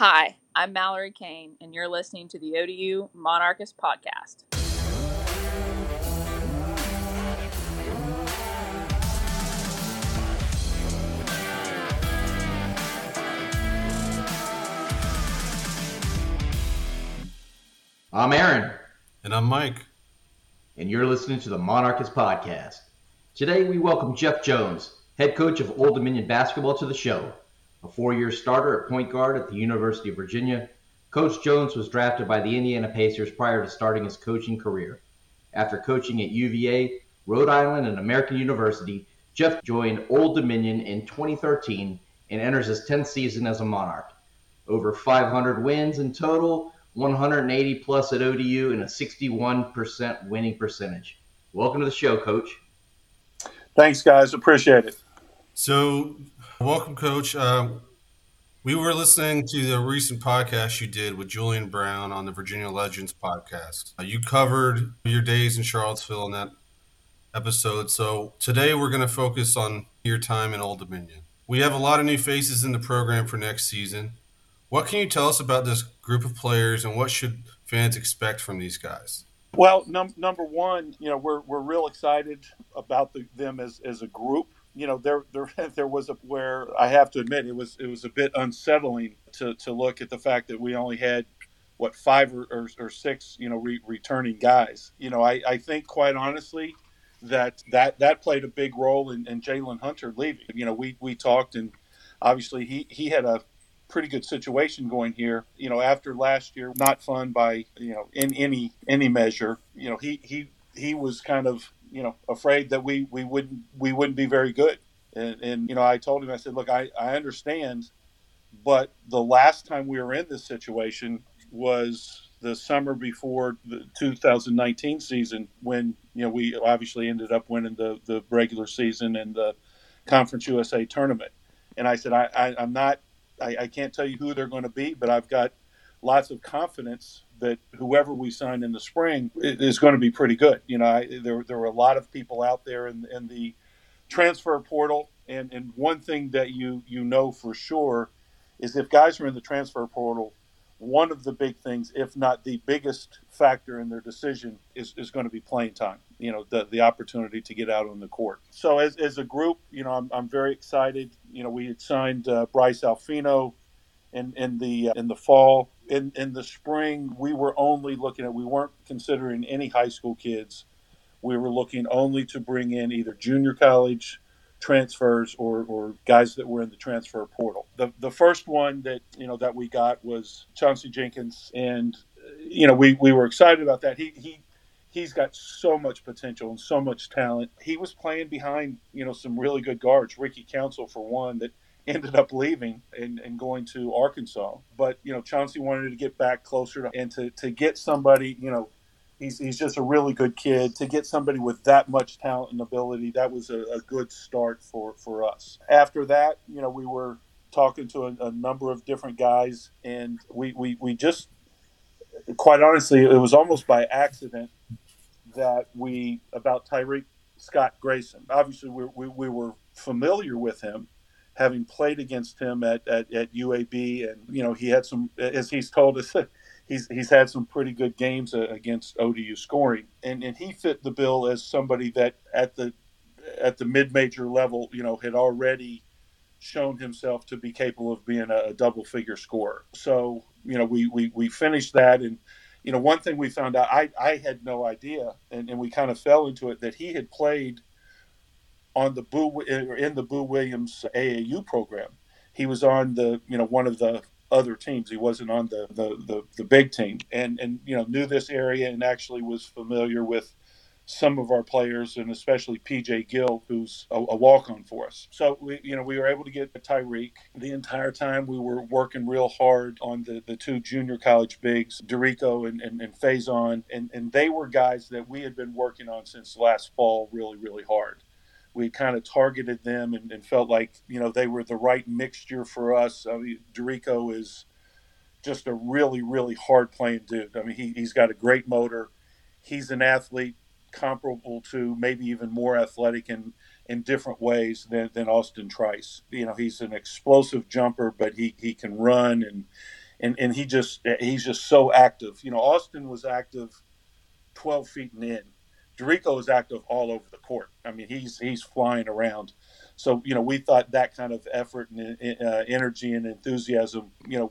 Hi, I'm Mallory Kane, and you're listening to the ODU Monarchist Podcast. I'm Aaron. And I'm Mike. And you're listening to the Monarchist Podcast. Today we welcome Jeff Jones, head coach of Old Dominion Basketball, to the show. A four-year starter at point guard at the University of Virginia, Coach Jones was drafted by the Indiana Pacers prior to starting his coaching career. After coaching at UVA, Rhode Island, and American University, Jeff joined Old Dominion in 2013 and enters his 10th season as a Monarch. Over 500 wins in total, 180 plus at ODU, and a 61% winning percentage. Welcome to the show, Coach. Thanks, guys. Appreciate it. So, welcome, Coach. We were listening to the recent podcast you did with Julian Brown on the Virginia Legends podcast. You covered your days in Charlottesville in that episode. So today we're going to focus on your time in Old Dominion. We have a lot of new faces in the program for next season. What can you tell us about this group of players, and what should fans expect from these guys? Well, number one, you know, we're real excited about them as a group. You know, there was where I have to admit it was a bit unsettling to look at the fact that we only had five or six, you know, returning guys. You know, I think quite honestly that played a big role in Jalen Hunter leaving. You know, we talked, and obviously he had a pretty good situation going here. You know, after last year, not fun by, you know, in any measure. You know, he was kind of, you know, afraid that we wouldn't be very good. And you know, I told him, I said, look, I understand, but the last time we were in this situation was the summer before the 2019 season, when, you know, we obviously ended up winning the regular season and the Conference USA tournament. And I said, I'm not, I can't tell you who they're going to be, but I've got lots of confidence that whoever we sign in the spring is going to be pretty good. You know, there were a lot of people out there in the transfer portal. And one thing that you know for sure is if guys are in the transfer portal, one of the big things, if not the biggest factor in their decision, is going to be playing time. You know, the opportunity to get out on the court. So as a group, you know, I'm very excited. You know, we had signed Bryce Alfino in the fall. In the spring, we weren't considering any high school kids. We were looking only to bring in either junior college transfers or guys that were in the transfer portal. The first one that, you know, that we got was Chauncey Jenkins, and, you know, we were excited about that. He's got so much potential and so much talent. He was playing behind, you know, some really good guards, Ricky Council for one, that ended up leaving and going to Arkansas. But, you know, Chauncey wanted to get back closer to get somebody, you know, he's just a really good kid. To get somebody with that much talent and ability, that was a good start for us. After that, you know, we were talking to a number of different guys, and we just, quite honestly, it was almost by accident that about Tyreek Scott Grayson. Obviously, we were familiar with him, having played against him at UAB, and, you know, he had some, as he's told us, he's had some pretty good games against ODU scoring, and he fit the bill as somebody that at the mid-major level, you know, had already shown himself to be capable of being a double-figure scorer. So, you know, we finished that, and, you know, one thing we found out, I had no idea, and we kind of fell into it, that he had played in the Boo Williams AAU program. He was on the, you know, one of the other teams. He wasn't on the big team, and you know, knew this area, and actually was familiar with some of our players, and especially PJ Gill, who's a walk-on for us. So we were able to get Tyreek. The entire time we were working real hard on the two junior college bigs, Derico and Faison, and they were guys that we had been working on since last fall, really, really hard. We kind of targeted them and felt like, you know, they were the right mixture for us. I mean, Derico is just a really, really hard playing dude. I mean, he's got a great motor. He's an athlete comparable to, maybe even more athletic in different ways than Austin Trice. You know, he's an explosive jumper, but he can run, and and he's just so active. You know, Austin was active 12 feet and in. Derico is active all over the court. I mean, he's flying around. So, you know, we thought that kind of effort and energy and enthusiasm, you know,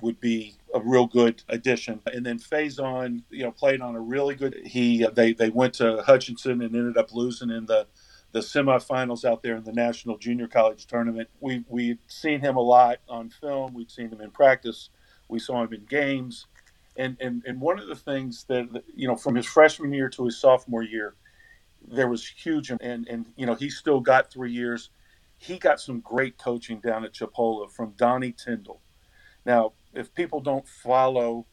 would be a real good addition. And then Faison, you know, played on a really good. They went to Hutchinson and ended up losing in the semifinals out there in the National Junior College Tournament. We'd seen him a lot on film. We'd seen him in practice. We saw him in games. And one of the things that, you know, from his freshman year to his sophomore year, there was huge, and you know, he still got 3 years. He got some great coaching down at Chipola from Donnie Tyndall. Now, if people don't follow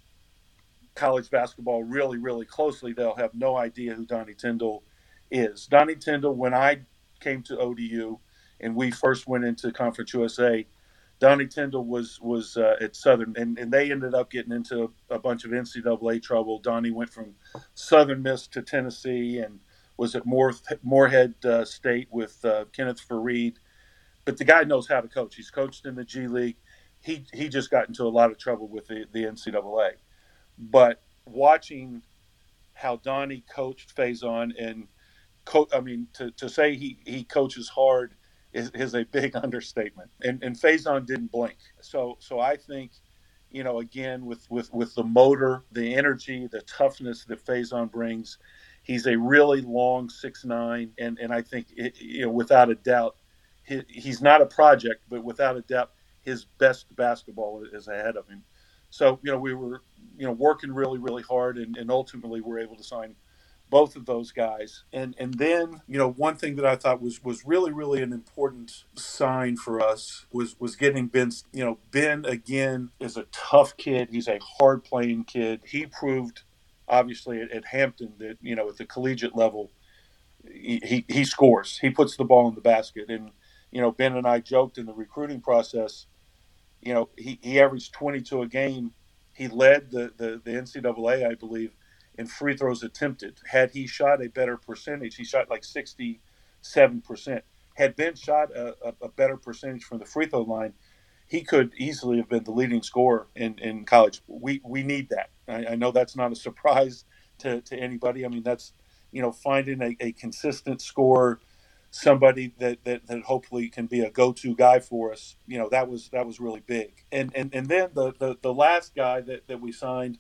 college basketball really, really closely, they'll have no idea who Donnie Tyndall is. Donnie Tyndall, when I came to ODU and we first went into Conference USA, Donnie Tyndall was at Southern, and they ended up getting into a bunch of NCAA trouble. Donnie went from Southern Miss to Tennessee and was at Moorhead State with Kenneth Fareed. But the guy knows how to coach. He's coached in the G League. He just got into a lot of trouble with the NCAA. But watching how Donnie coached Faison and to say he coaches hard is a big understatement. And Faison didn't blink. So I think, you know, again, with the motor, the energy, the toughness that Faison brings, he's a really long 6'9", and I think, you know, without a doubt, he's not a project, but without a doubt, his best basketball is ahead of him. So, you know, we were, you know, working really, really hard, and ultimately we're able to sign both of those guys. And then, you know, one thing that I thought was really, really an important sign for us was getting Ben. You know, Ben, again, is a tough kid. He's a hard-playing kid. He proved, obviously, at Hampton, that, you know, at the collegiate level, he scores. He puts the ball in the basket. And, you know, Ben and I joked in the recruiting process, you know, he averaged 22 a game. He led the NCAA, I believe, in free throws attempted. Had he shot a better percentage, he shot like 67%. Had Ben shot a better percentage from the free throw line, he could easily have been the leading scorer in college. We need that. I know that's not a surprise to anybody. I mean, that's, you know, finding a consistent scorer, somebody that hopefully can be a go-to guy for us. You know, that was really big. And then the last guy that we signed,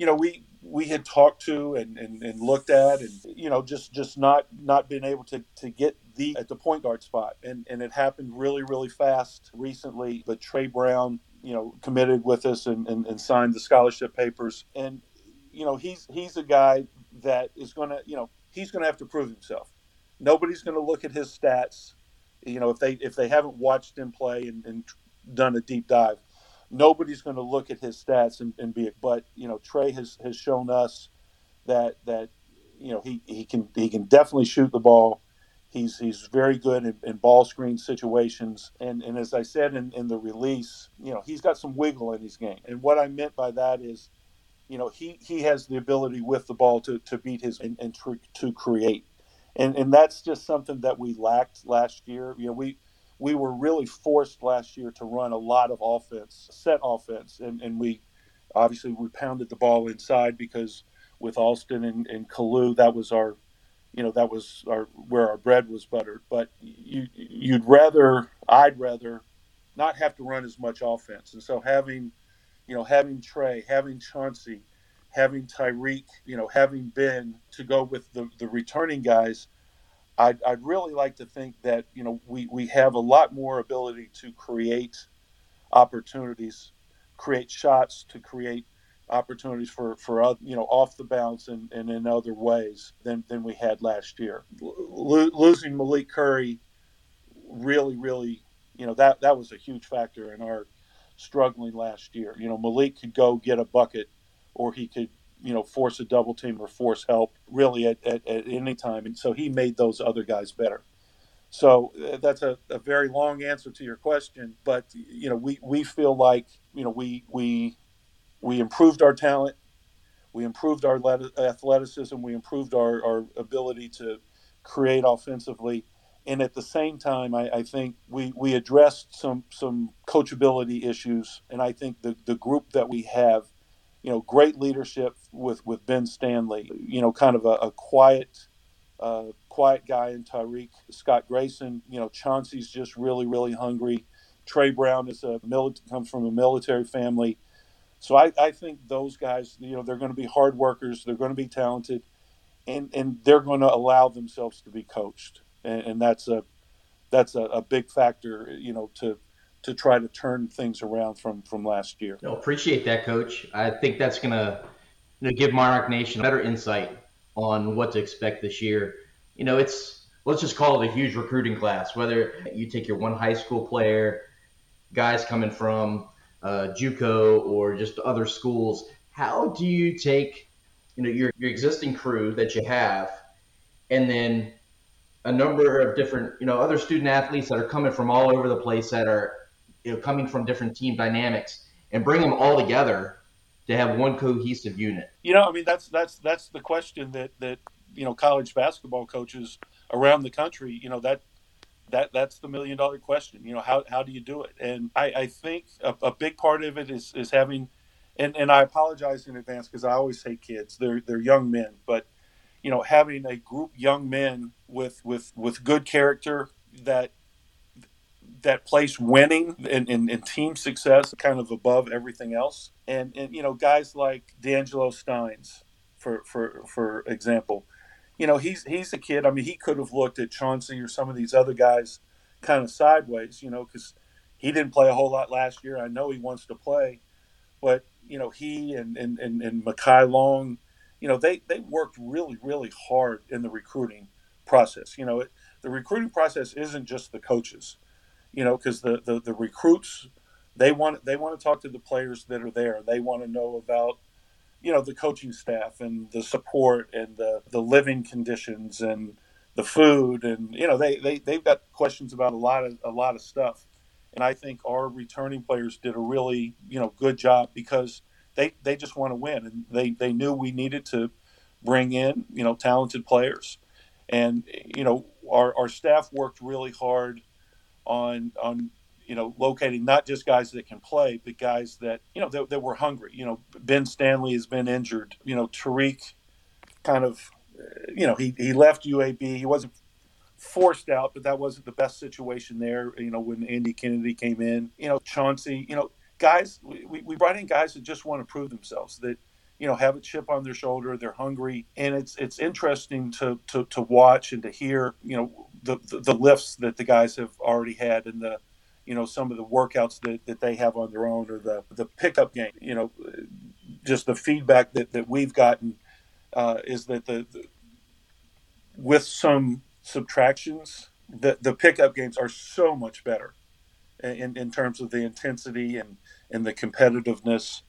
you know, we had talked to and looked at, and, you know, just not being able to get at the point guard spot. And it happened really, really fast recently. But Trey Brown, you know, committed with us and signed the scholarship papers. And, you know, he's a guy that is going to, you know, he's going to have to prove himself. Nobody's going to look at his stats, you know, if they haven't watched him play and done a deep dive. Nobody's going to look at his stats and be, but, you know, Trey has shown us that, you know, he can definitely shoot the ball. He's very good in ball screen situations. And as I said in the release, you know, he's got some wiggle in his game. And what I meant by that is, you know, he has the ability with the ball to beat his and to create. And that's just something that we lacked last year. You know, we were really forced last year to run a lot of offense, set offense. And we pounded the ball inside because with Austin and Kalou, that was where our bread was buttered. But I'd rather not have to run as much offense. And so having Trey, having Chauncey, having Tyreek, you know, having Ben to go with the returning guys, I'd really like to think that, you know, we have a lot more ability to create opportunities, create shots, to create opportunities for other, you know, off the bounce and in other ways than we had last year. Losing Malik Curry really, really, you know, that was a huge factor in our struggling last year. You know, Malik could go get a bucket, or he could, you know, force a double team or force help really at any time. And so he made those other guys better. So that's a very long answer to your question. But, you know, we feel like, you know, we improved our talent. We improved our athleticism. We improved our ability to create offensively. And at the same time, I think we addressed some coachability issues. And I think the group that we have, you know, great leadership with Ben Stanley, you know, kind of a quiet guy in Tyreek Scott Grayson. You know, Chauncey's just really, really hungry. Trey Brown is comes from a military family. So I think those guys, you know, they're going to be hard workers. They're going to be talented, and they're going to allow themselves to be coached. And that's a big factor, you know, to try to turn things around from last year. No, appreciate that, Coach. I think that's going to, you know, give Monarch Nation better insight on what to expect this year. You know, let's just call it a huge recruiting class, whether you take your one high school player, guys coming from JUCO or just other schools. How do you take, you know, your existing crew that you have, and then a number of different, you know, other student athletes that are coming from all over the place that are, you know, coming from different team dynamics, and bring them all together to have one cohesive unit? You know, I mean, that's the question that you know, college basketball coaches around the country, you know, that's the $1 million question. You know, how do you do it? And I think a big part of it is having, and I apologize in advance because I always say kids, they're young men, but you know, having a group young men with good character that place winning and team success kind of above everything else. And you know, guys like D'Angelo Steins, for example, you know, he's a kid. I mean, he could have looked at Chauncey or some of these other guys kind of sideways, you know, because he didn't play a whole lot last year. I know he wants to play, but you know, he and Makai Long, you know, they worked really, really hard in the recruiting process. You know, the recruiting process isn't just the coaches, you know, because the recruits, they want to talk to the players that are there. They want to know about, you know, the coaching staff and the support and the living conditions and the food. And, you know, they've got questions about a lot of stuff. And I think our returning players did a really, you know, good job because they just want to win, and they knew we needed to bring in, you know, talented players. And, you know, our staff worked really hard on, you know, locating not just guys that can play, but guys that, you know, that were hungry. You know, Ben Stanley has been injured. You know, Tyreek kind of, you know, he left UAB. He wasn't forced out, but that wasn't the best situation there, you know, when Andy Kennedy came in. You know, Chauncey, you know, guys, we brought in guys that just want to prove themselves, that, you know, have a chip on their shoulder, they're hungry. And it's interesting to watch and to hear, you know, the lifts that the guys have already had, and the, you know, some of the workouts that they have on their own, or the pickup game. You know, just the feedback that we've gotten is that with some subtractions, the pickup games are so much better in terms of the intensity and the competitiveness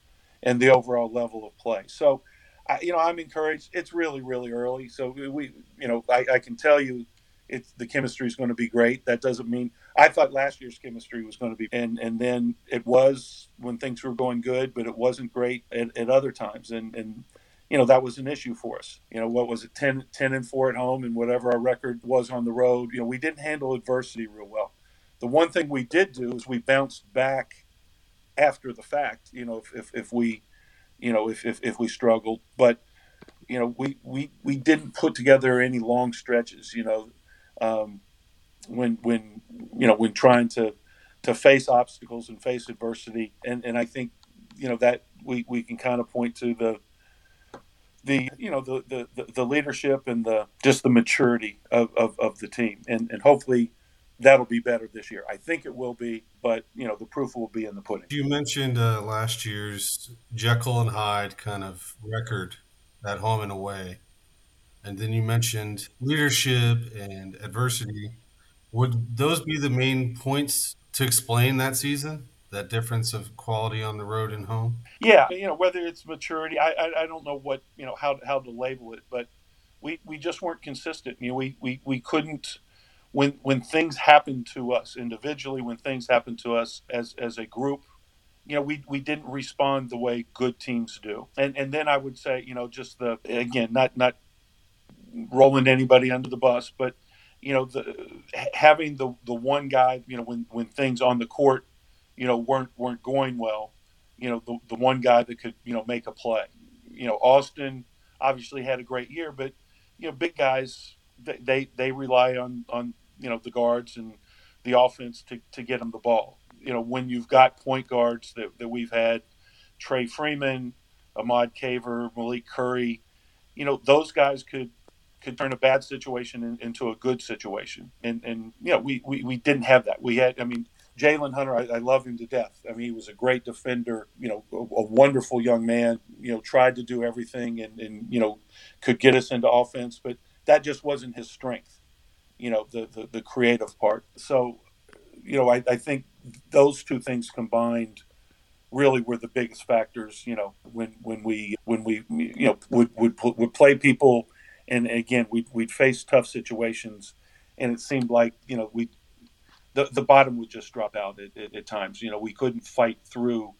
and the overall level of play. So, you know, I'm encouraged. It's really, really early. So we, you know, I can tell you the chemistry is going to be great. That doesn't mean I thought last year's chemistry was going to be, and then it was when things were going good, but it wasn't great at other times. And, you know, that was an issue for us. You know, what was it? 10-4 at home, and whatever our record was on the road. You know, we didn't handle adversity real well. The one thing we did do is we bounced back after the fact, you know, if we, you know, if we struggled. But, you know, we didn't put together any long stretches, you know, when you know, when trying to face obstacles and face adversity. And I think, you know, that we can kind of point to the you know, the leadership and the just the maturity of the team, and hopefully that'll be better this year. I think it will be, but, you know, the proof will be in the pudding. You mentioned last year's Jekyll and Hyde kind of record at home and away. And then you mentioned leadership and adversity. Would those be the main points to explain that season, that difference of quality on the road and home? Yeah, you know, whether it's maturity, I don't know what, you know, how to label it, but we just weren't consistent. You know, we couldn't. When things happen to us individually, when things happen to us as a group, you know, we didn't respond the way good teams do. And then I would say, you know, just not rolling anybody under the bus, but you know, having the one guy, you know, when things on the court, you know, weren't going well, you know, the one guy that could, you know, make a play. You know, Austin obviously had a great year, but, you know, big guys, they rely on, you know, the guards and the offense to get them the ball. You know, when you've got point guards that we've had, Trey Freeman, Ahmad Caver, Malik Curry, you know, those guys could turn a bad situation into a good situation. And you know, we didn't have that. We had, I mean, Jalen Hunter, I love him to death. I mean, he was a great defender, you know, a wonderful young man, you know, tried to do everything and, you know, could get us into offense, but that just wasn't his strength, you know, the creative part. So, you know, I think those two things combined really were the biggest factors, you know, when we you know, would play people. And again, we'd face tough situations, and it seemed like, you know, the bottom would just drop out at times. You know, we couldn't fight through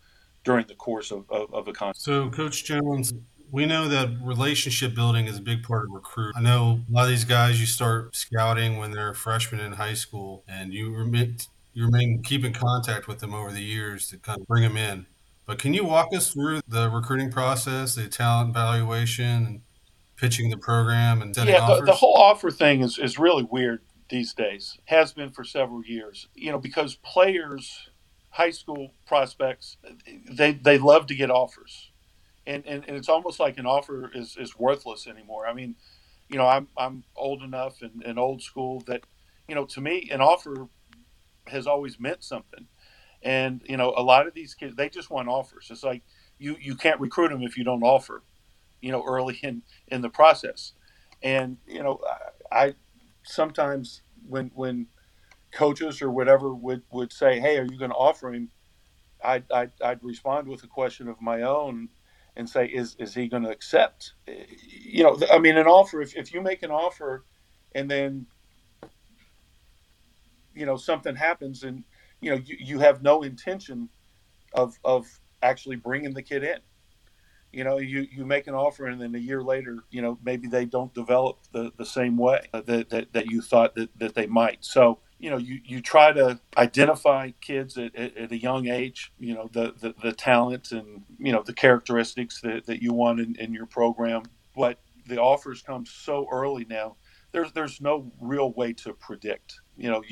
during the course of a contest. So, Coach Jones, we know that relationship building is a big part of recruit. I know a lot of these guys you start scouting when they're freshmen in high school, and you remain keep in contact with them over the years to kind of bring them in. But can you walk us through the recruiting process, the talent evaluation, and pitching the program and sending offers? The whole offer thing is really weird these days, has been for several years, you know, because players, high school prospects, they love to get offers. And it's almost like an offer is worthless anymore. I mean, you know, I'm old enough and old school that, you know, to me, an offer has always meant something. And, you know, a lot of these kids, they just want offers. It's like you can't recruit them if you don't offer, you know, early in the process. And, you know, I sometimes when coaches or whatever would say, hey, are you going to offer him? I'd respond with a question of my own and say, is he going to accept? You know, I mean, an offer, if you make an offer and then, you know, something happens and, you know, you have no intention of actually bringing the kid in. You know, you make an offer and then a year later, you know, maybe they don't develop the same way that you thought that they might. So, you know, you try to identify kids at a young age, you know, the talents and, you know, the characteristics that you want in your program. But the offers come so early now, there's no real way to predict. You know,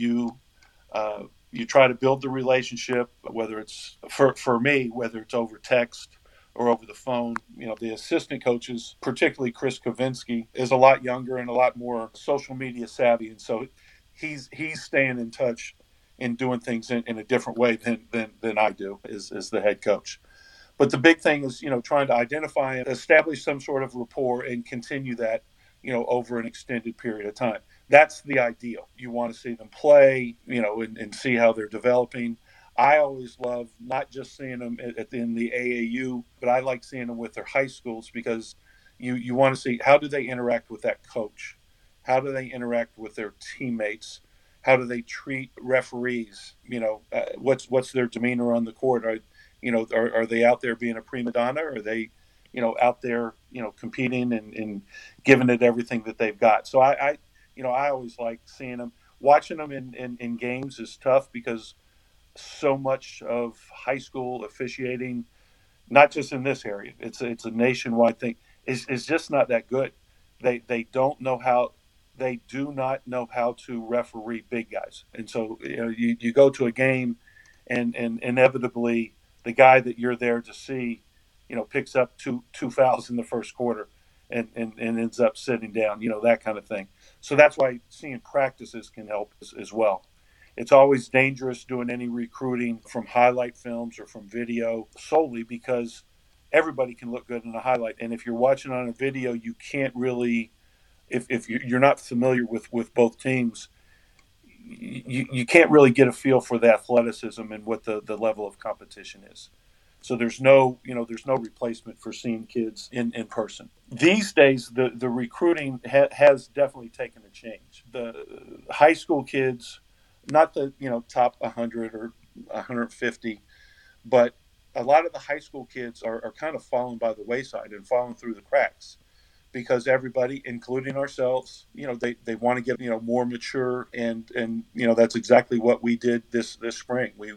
you try to build the relationship, whether it's for me, whether it's over text or over the phone. You know, the assistant coaches, particularly Chris Kavinsky, is a lot younger and a lot more social media savvy. And so he's staying in touch and doing things in a different way than I do as the head coach. But the big thing is, you know, trying to identify and establish some sort of rapport and continue that, you know, over an extended period of time. That's the ideal. You want to see them play, you know, and see how they're developing. I always love not just seeing them in the AAU, but I like seeing them with their high schools, because you want to see, how do they interact with that coach? How do they interact with their teammates? How do they treat referees? You know, what's their demeanor on the court? Are they out there being a prima donna? Or are they, you know, out there, you know, competing and giving it everything that they've got? So I you know, I always like seeing them. Watching them in games is tough, because so much of high school officiating, not just in this area, it's a nationwide thing, is just not that good. They do not know how to referee big guys. And so, you know, you go to a game and inevitably the guy that you're there to see, you know, picks up two fouls in the first quarter and ends up sitting down, you know, that kind of thing. So that's why seeing practices can help as well. It's always dangerous doing any recruiting from highlight films or from video, solely because everybody can look good in a highlight. And if you're watching on a video, you can't really, if you're not familiar with both teams, you can't really get a feel for the athleticism and what the level of competition is. So there's no replacement for seeing kids in person. These days, the recruiting has definitely taken a change. The high school kids, not the, you know, top 100 or 150, but a lot of the high school kids are kind of falling by the wayside and falling through the cracks. because everybody, including ourselves, they want to get, more mature. And, that's exactly what we did this spring. We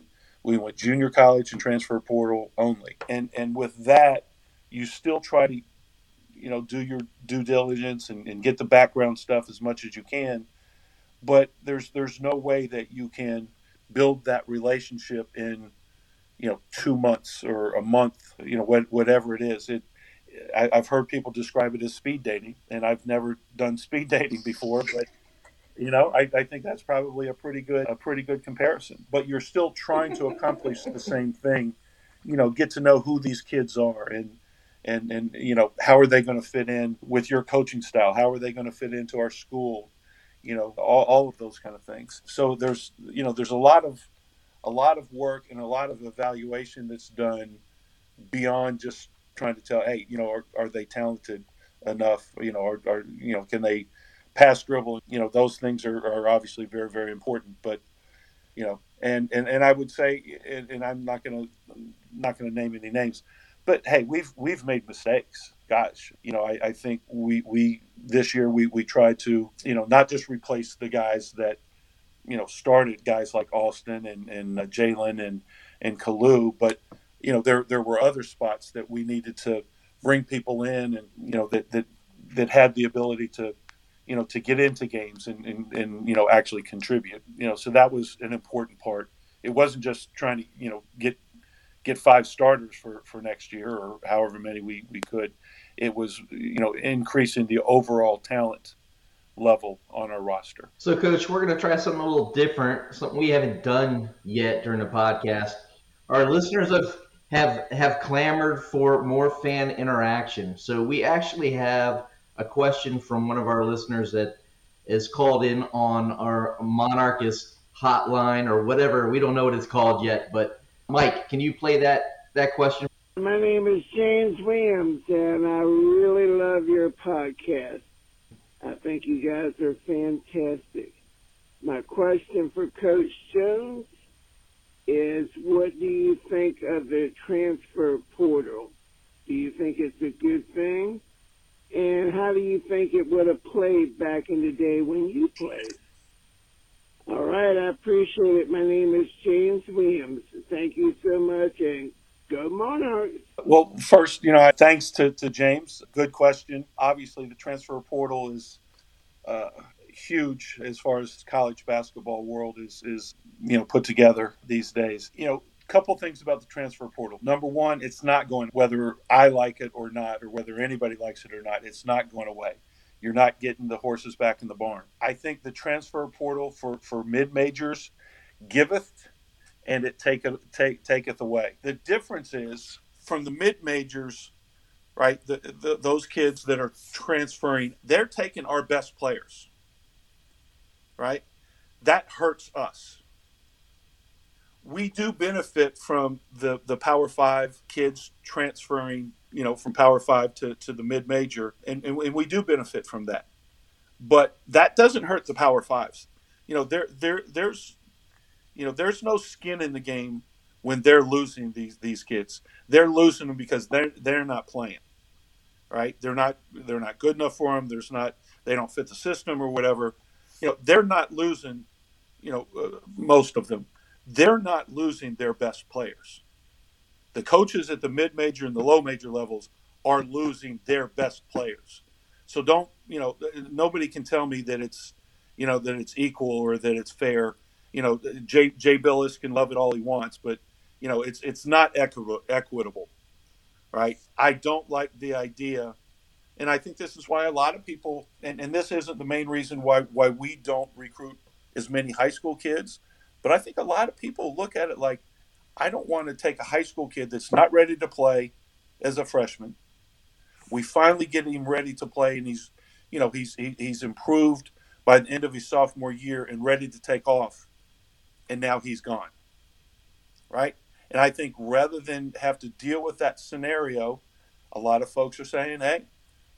went junior college and transfer portal only. And with that, you still try to, do your due diligence and get the background stuff as much as you can. But there's no way that you can build that relationship in, 2 months or a month, whatever it is. I've heard people describe it as speed dating, and I've never done speed dating before, but I think that's probably a pretty good comparison. But you're still trying to accomplish the same thing, get to know who these kids are and how are they going to fit in with your coaching style? How are they going to fit into our school? All of those kind of things. So there's there's a lot of work and a lot of evaluation that's done beyond just trying to tell, hey, are they talented enough? Or can they pass, dribble? Those things are obviously very, very important. But and I would say, and I'm not gonna name any names, but hey, we've made mistakes. Gosh, I think we this year we tried to not just replace the guys that started, guys like Austin and Jalen and Kalou, but there were other spots that we needed to bring people in and, that had the ability to, to get into games and actually contribute, so that was an important part. It wasn't just trying to, get five starters for next year or however many we could. It was, increasing the overall talent level on our roster. So Coach, we're going to try something a little different, something we haven't done yet during the podcast. Our listeners have clamored for more fan interaction. So we actually have a question from one of our listeners that is called in on our Monarchist hotline or whatever. We don't know what it's called yet, but Mike, can you play that question? My name is James Williams, and I really love your podcast. I think you guys are fantastic. My question for Coach Jones is, what do you think of the transfer portal? Do you think it's a good thing? And how do you think it would have played back in the day when you played? All right, I appreciate it. My name is James Williams. Thank you so much, and go Monarchs. Well, first, thanks to James. Good question. Obviously, the transfer portal is huge as far as college basketball world is put together these days. Couple things about the transfer portal. Number one, it's not going, whether I like it or not, or whether anybody likes it or not, it's not going away. You're not getting the horses back in the barn. I think the transfer portal for mid-majors giveth and it taketh away. The difference is from the mid-majors, right, those kids that are transferring, they're taking our best players, right? That hurts us. We do benefit from the Power Five kids transferring, from Power Five to the mid-major, and we do benefit from that. But that doesn't hurt the Power Fives. There's no skin in the game when they're losing these kids. They're losing them because they're not playing, right? They're not good enough for them. They don't fit the system or whatever. They're not losing. Most of them. They're not losing their best players. The coaches at the mid-major and the low-major levels are losing their best players. So don't, nobody can tell me that it's, that it's equal or that it's fair. Jay Billis can love it all he wants, but, it's not equitable, right? I don't like the idea, and I think this is why a lot of people, and this isn't the main reason why we don't recruit as many high school kids, but I think a lot of people look at it like, I don't want to take a high school kid that's not ready to play as a freshman. We finally get him ready to play, and he's improved by the end of his sophomore year and ready to take off, and now he's gone, right? And I think rather than have to deal with that scenario, a lot of folks are saying, hey,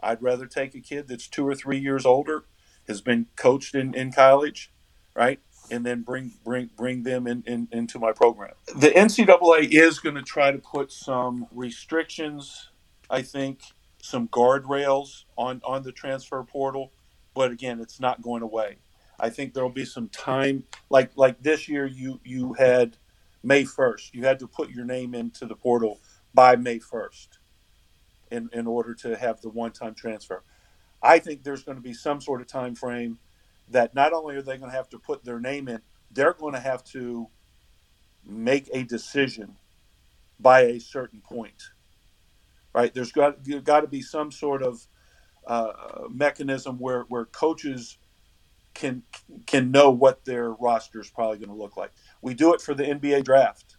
I'd rather take a kid that's 2 or 3 years older, has been coached in college, right? And then bring them into my program. The NCAA is going to try to put some restrictions, I think, some guardrails on the transfer portal, but again, it's not going away. I think there'll be some time, like this year you had May 1st. You had to put your name into the portal by May 1st in order to have the one-time transfer. I think there's going to be some sort of time frame that not only are they going to have to put their name in, they're going to have to make a decision by a certain point, right? There's got to be some sort of mechanism where coaches can know what their roster is probably going to look like. We do it for the NBA draft.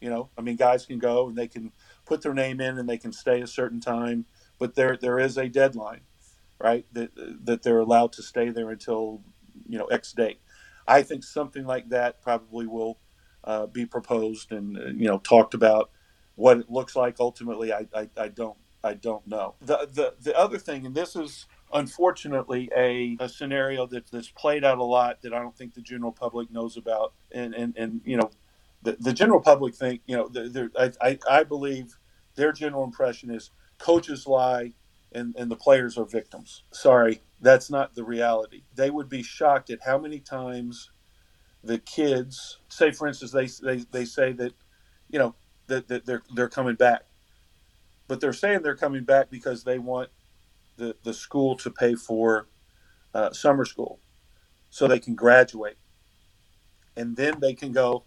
You know, I mean, guys can go and they can put their name in and they can stay a certain time, but there is a deadline, right? That they're allowed to stay there until, you know, X date. I think something like that probably will be proposed and, you know, talked about. What it looks like ultimately, I don't know. The other thing, and this is unfortunately a scenario that's played out a lot that I don't think the general public knows about, and you know, the general public think, you know, I believe their general impression is coaches lie and the players are victims. Sorry, that's not the reality. They would be shocked at how many times the kids say, for instance, they say that, you know, that they're coming back, but they're saying they're coming back because they want the school to pay for summer school so they can graduate, and then they can go,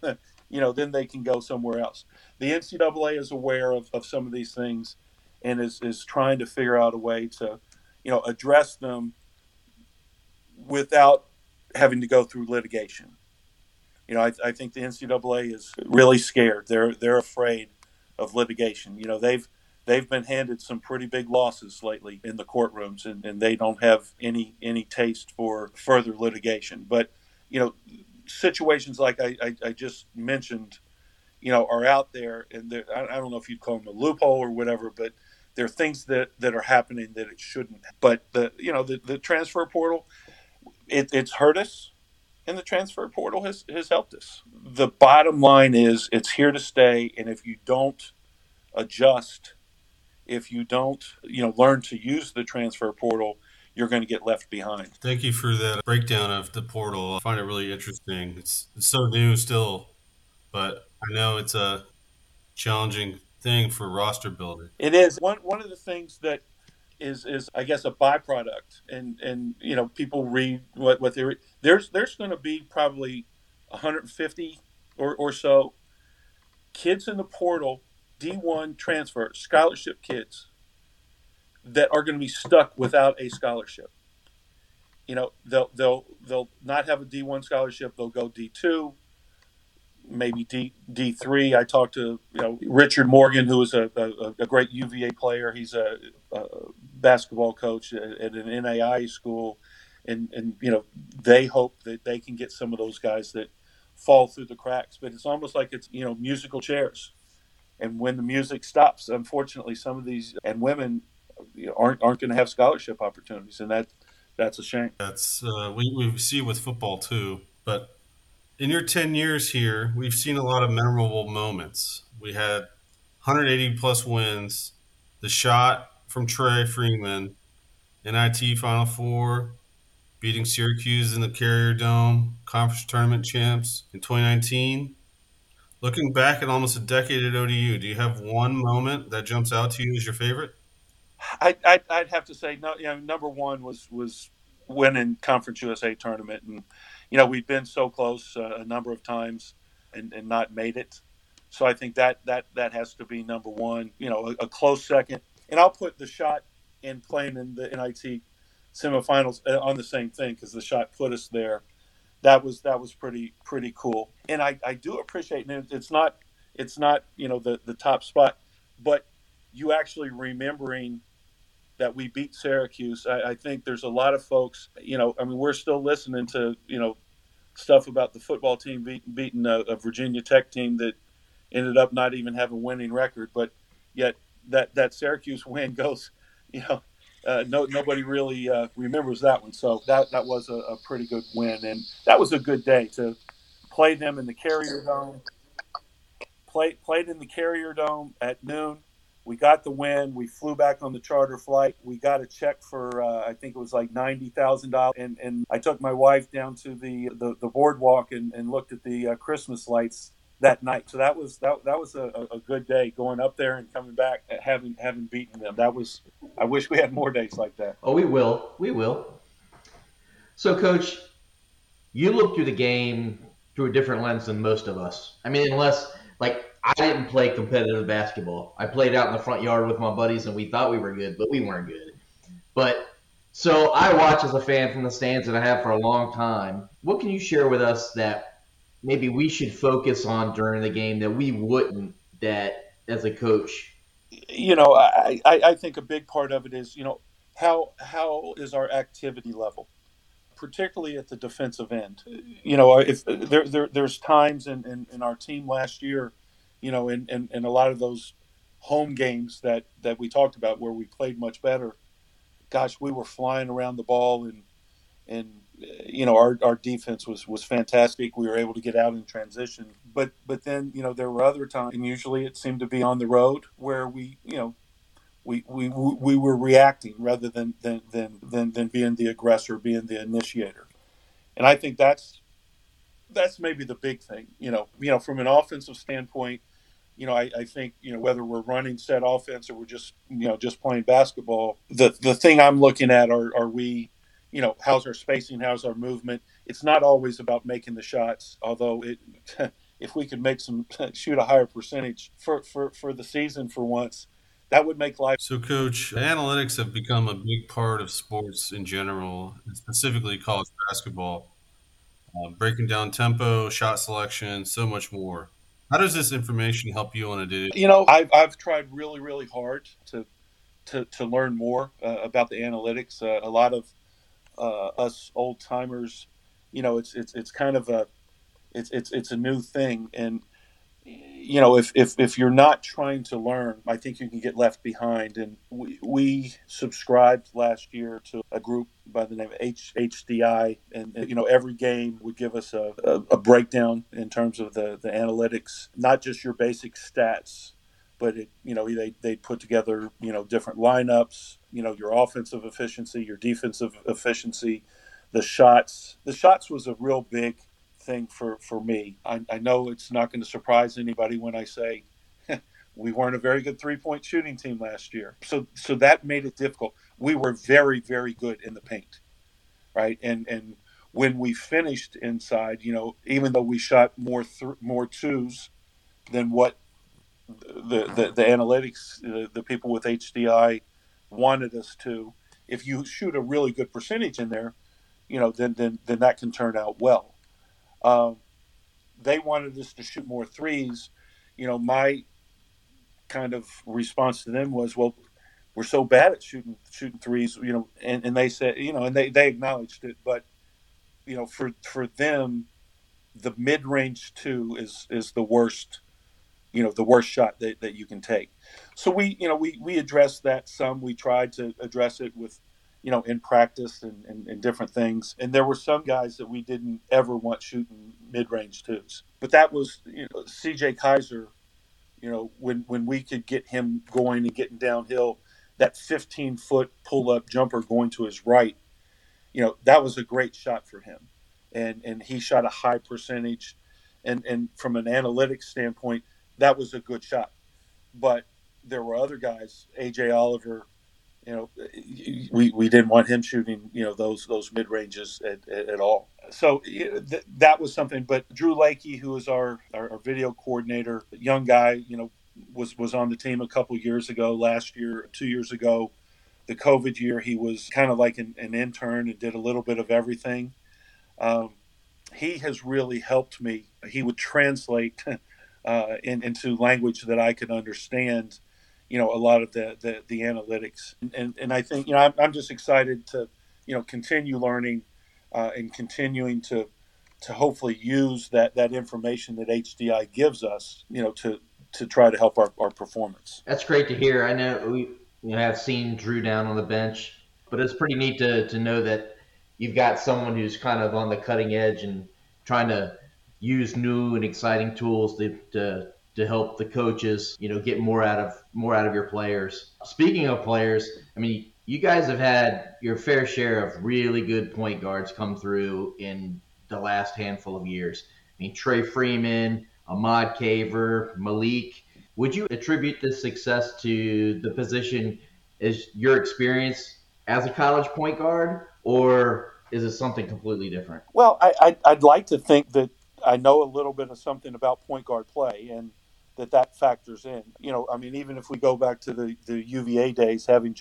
you know, then they can go somewhere else. The NCAA is aware of some of these things and is trying to figure out a way to, you know, address them without having to go through litigation. You know, I think the NCAA is really scared. They're afraid of litigation. You know, they've been handed some pretty big losses lately in the courtrooms, and they don't have any taste for further litigation. But, you know, situations like I just mentioned, you know, are out there, and I don't know if you'd call them a loophole or whatever, but there are things that are happening that it shouldn't. But the transfer portal, it's hurt us. And the transfer portal has helped us. The bottom line is it's here to stay. And if you don't adjust, if you don't, you know, learn to use the transfer portal, you're going to get left behind. Thank you for that breakdown of the portal. I find it really interesting. It's so new still, but I know it's a challenging thing for roster building. It is. One of the things that is I guess a byproduct, and you know, people read what they read. There's going to be probably 150 or so kids in the portal, D1 transfer scholarship kids, that are going to be stuck without a scholarship. You know, they'll not have a D1 scholarship. They'll go D2, maybe D3. I talked to, you know, Richard Morgan, who is a great UVA player. He's a basketball coach at an NAIA school, and you know, they hope that they can get some of those guys that fall through the cracks. But it's almost like it's, you know, musical chairs, and when the music stops, unfortunately, some of these and women, you know, aren't going to have scholarship opportunities, and that's a shame. That's we see with football too, but. In your 10 years here, we've seen a lot of memorable moments. We had 180-plus wins, the shot from Trey Freeman, NIT Final Four, beating Syracuse in the Carrier Dome, Conference Tournament champs in 2019. Looking back at almost a decade at ODU, do you have one moment that jumps out to you as your favorite? I'd have to say, no. You know, number one was winning Conference USA tournament, and you know, we've been so close a number of times and not made it. So I think that has to be number one, you know, a close second. And I'll put the shot in playing in the NIT semifinals on the same thing, because the shot put us there. That was pretty cool. And I do appreciate, and it's not, you know, the top spot, but you actually remembering that we beat Syracuse. I think there's a lot of folks, you know, I mean, we're still listening to, you know, stuff about the football team beating a Virginia Tech team that ended up not even having a winning record, but yet that Syracuse win goes, you know, nobody really remembers that one. So that was a pretty good win, and that was a good day to play them in the Carrier Dome. Played in the Carrier Dome at noon. We got the win. We flew back on the charter flight. We got a check for, I think it was like $90,000. And I took my wife down to the boardwalk and looked at the Christmas lights that night. So that was a good day going up there and coming back, having beaten them. That was, I wish we had more days like that. Oh, we will. So Coach, you look through the game through a different lens than most of us. I mean, unless like I didn't play competitive basketball. I played out in the front yard with my buddies and we thought we were good, but we weren't good. But so I watch as a fan from the stands and I have for a long time. What can you share with us that maybe we should focus on during the game that we wouldn't, that as a coach? You know, I think a big part of it is, you know, how is our activity level, particularly at the defensive end? You know, if there's times in our team last year, you know, in a lot of those home games that we talked about where we played much better, gosh, we were flying around the ball and you know, our defense was fantastic. We were able to get out in transition. But then, you know, there were other times, and usually it seemed to be on the road, where we, you know, we were reacting rather than being the aggressor, being the initiator. And I think that's maybe the big thing. You know, from an offensive standpoint, you know, I think, you know, whether we're running set offense or we're just, you know, just playing basketball, the thing I'm looking at are we, you know, how's our spacing, how's our movement? It's not always about making the shots, although if we could make some, shoot a higher percentage for the season for once, that would make life. So, Coach, analytics have become a big part of sports in general, and specifically college basketball, breaking down tempo, shot selection, so much more. How does this information help you on a day? You know, I've tried really, really hard to learn more about the analytics. A lot of us old timers, you know, it's kind of a new thing. And, you know, if you're not trying to learn, I think you can get left behind. And we subscribed last year to a group by the name of HDI. And, you know, every game would give us a breakdown in terms of the analytics, not just your basic stats, but, it, you know, they put together, you know, different lineups, you know, your offensive efficiency, your defensive efficiency, the shots. The shots was a real big thing for me. I know it's not going to surprise anybody when I say we weren't a very good three-point shooting team last year. So that made it difficult. We were very, very good in the paint, right? And when we finished inside, you know, even though we shot more twos than what the analytics, the people with HDI wanted us to, if you shoot a really good percentage in there, you know, then that can turn out well. They wanted us to shoot more threes. You know, my kind of response to them was, well, we're so bad at shooting threes, you know, and they said, you know, and they acknowledged it, but, you know, for them, the mid-range two is the worst, you know, the worst shot that you can take. So we, you know, we addressed that some. We tried to address it with, you know, in practice and different things. And there were some guys that we didn't ever want shooting mid-range twos. But that was, you know, CJ Kaiser, you know, when we could get him going and getting downhill, that 15-foot pull-up jumper going to his right, you know, that was a great shot for him. And he shot a high percentage. And from an analytics standpoint, that was a good shot. But there were other guys, A.J. Oliver, you know, we didn't want him shooting, you know, those mid-ranges at all. So that was something. But Drew Lakey, who is our video coordinator, young guy, you know, was on the team a couple years ago, last year, 2 years ago. The COVID year, he was kind of like an intern and did a little bit of everything. He has really helped me. He would translate into language that I could understand, you know, a lot of the analytics. And I think, you know, I'm just excited to, you know, continue learning and continuing to hopefully use that information that HDI gives us, you know, to try to help our performance. That's great to hear. I know we, you know, have seen Drew down on the bench, but it's pretty neat to know that you've got someone who's kind of on the cutting edge and trying to use new and exciting tools to to help the coaches, you know, get more out of your players. Speaking of players, I mean, you guys have had your fair share of really good point guards come through in the last handful of years. I mean, Trey Freeman, Ahmad Caver, Malik. Would you attribute this success to the position as your experience as a college point guard, or is it something completely different? Well, I'd like to think that I know a little bit of something about point guard play and that factors in. You know, I mean, even if we go back to the UVA days, having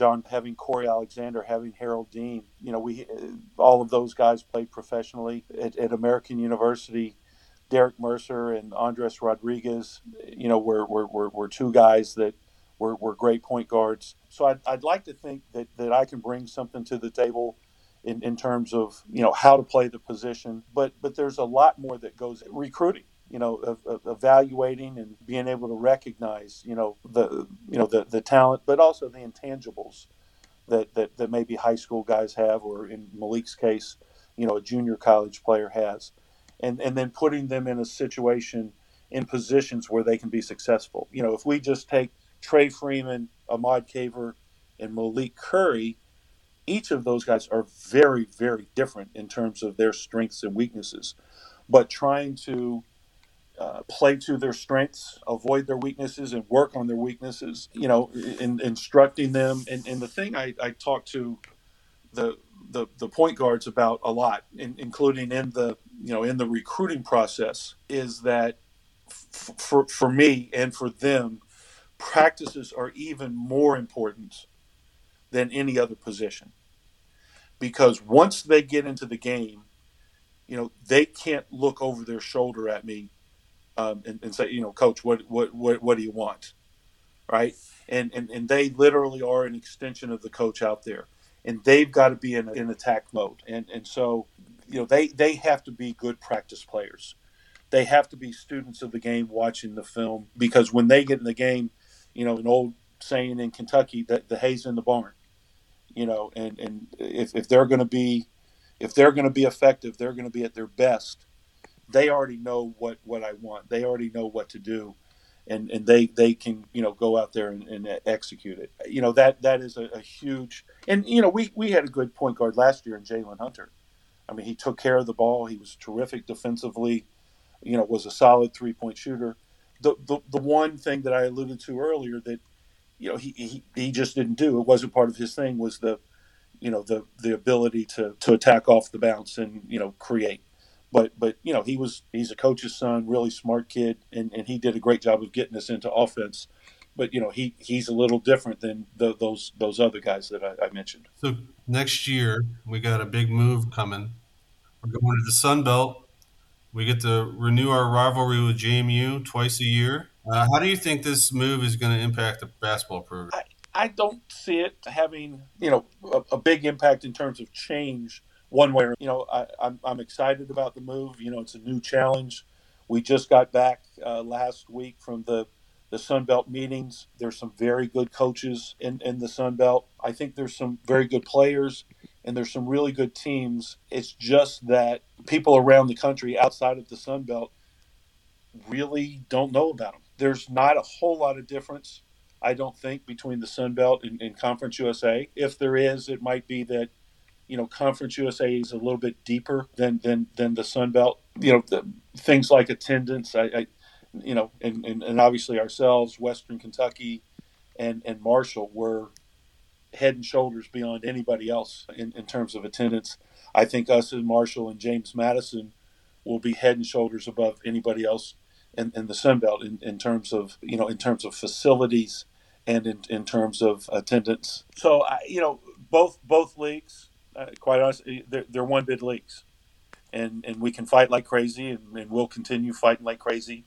Corey Alexander, having Harold Dean, you know, all of those guys played professionally at American University. Derek Mercer and Andres Rodriguez, you know, were two guys that were great point guards. So I'd like to think that I can bring something to the table in terms of, you know, how to play the position. But there's a lot more that goes recruiting, you know, evaluating and being able to recognize, you know, the talent, but also the intangibles that maybe high school guys have, or in Malik's case, you know, a junior college player has. And then putting them in a situation, in positions where they can be successful. You know, if we just take Trey Freeman, Ahmad Caver, and Malik Curry, each of those guys are very, very different in terms of their strengths and weaknesses. But trying to play to their strengths, avoid their weaknesses, and work on their weaknesses, you know, in instructing them. And the thing I talked to the point guards about a lot, including in the, you know, in the recruiting process, is that for me and for them, practices are even more important than any other position, because once they get into the game, you know, they can't look over their shoulder at me and say, you know, coach, what do you want? Right. And they literally are an extension of the coach out there. And they've got to be in attack mode. And so, you know, they have to be good practice players. They have to be students of the game, watching the film, because when they get in the game, you know, an old saying in Kentucky, that the hay's in the barn, you know, and if they're going to be effective, they're going to be at their best. They already know what I want. They already know what to do. And they can, you know, go out there and execute it. You know, that is a huge – and, you know, we had a good point guard last year in Jalen Hunter. I mean, he took care of the ball. He was terrific defensively, you know, was a solid three-point shooter. The one thing that I alluded to earlier that, you know, he just didn't do, it wasn't part of his thing, was the, you know, the ability to attack off the bounce and, you know, create. But you know, he's a coach's son, really smart kid, and he did a great job of getting us into offense. But, you know, he's a little different than those other guys that I mentioned. So next year we got a big move coming. We're going to the Sun Belt. We get to renew our rivalry with JMU twice a year. How do you think this move is going to impact the basketball program? I don't see it having, you know, a big impact in terms of change. One way, you know, I'm excited about the move. You know, it's a new challenge. We just got back last week from the Sun Belt meetings. There's some very good coaches in the Sun Belt. I think there's some very good players, and there's some really good teams. It's just that people around the country outside of the Sun Belt really don't know about them. There's not a whole lot of difference, I don't think, between the Sun Belt and Conference USA. If there is, it might be that, you know, Conference USA is a little bit deeper than the Sun Belt. You know, things like attendance, I you know, and obviously ourselves, Western Kentucky and Marshall were head and shoulders beyond anybody else in terms of attendance. I think us and Marshall and James Madison will be head and shoulders above anybody else in the Sun Belt in terms of, you know, in terms of facilities and in terms of attendance. So, you know, both leagues, quite honestly, they're one bid leagues, and we can fight like crazy, and we'll continue fighting like crazy.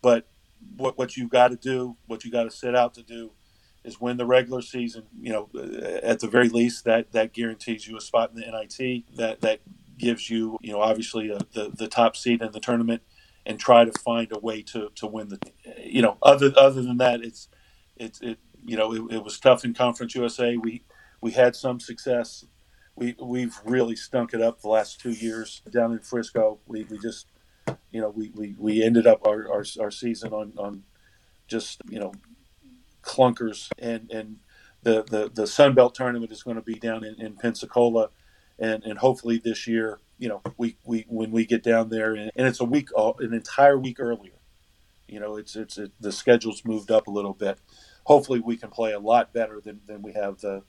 But what you got to do, what you got to set out to do, is win the regular season. You know, at the very least, that guarantees you a spot in the NIT. That gives you, you know, obviously the top seed in the tournament, and try to find a way to win the. You know, other than that, it you know, it was tough in Conference USA. We had some success. We've really stunk it up the last 2 years down in Frisco. We just, you know, we ended up our season on just, you know, clunkers. And the Sun Belt tournament is going to be down in Pensacola. And hopefully this year, you know, we when we get down there, and it's a week, an entire week earlier. You know, it's the schedule's moved up a little bit. Hopefully we can play a lot better than we have the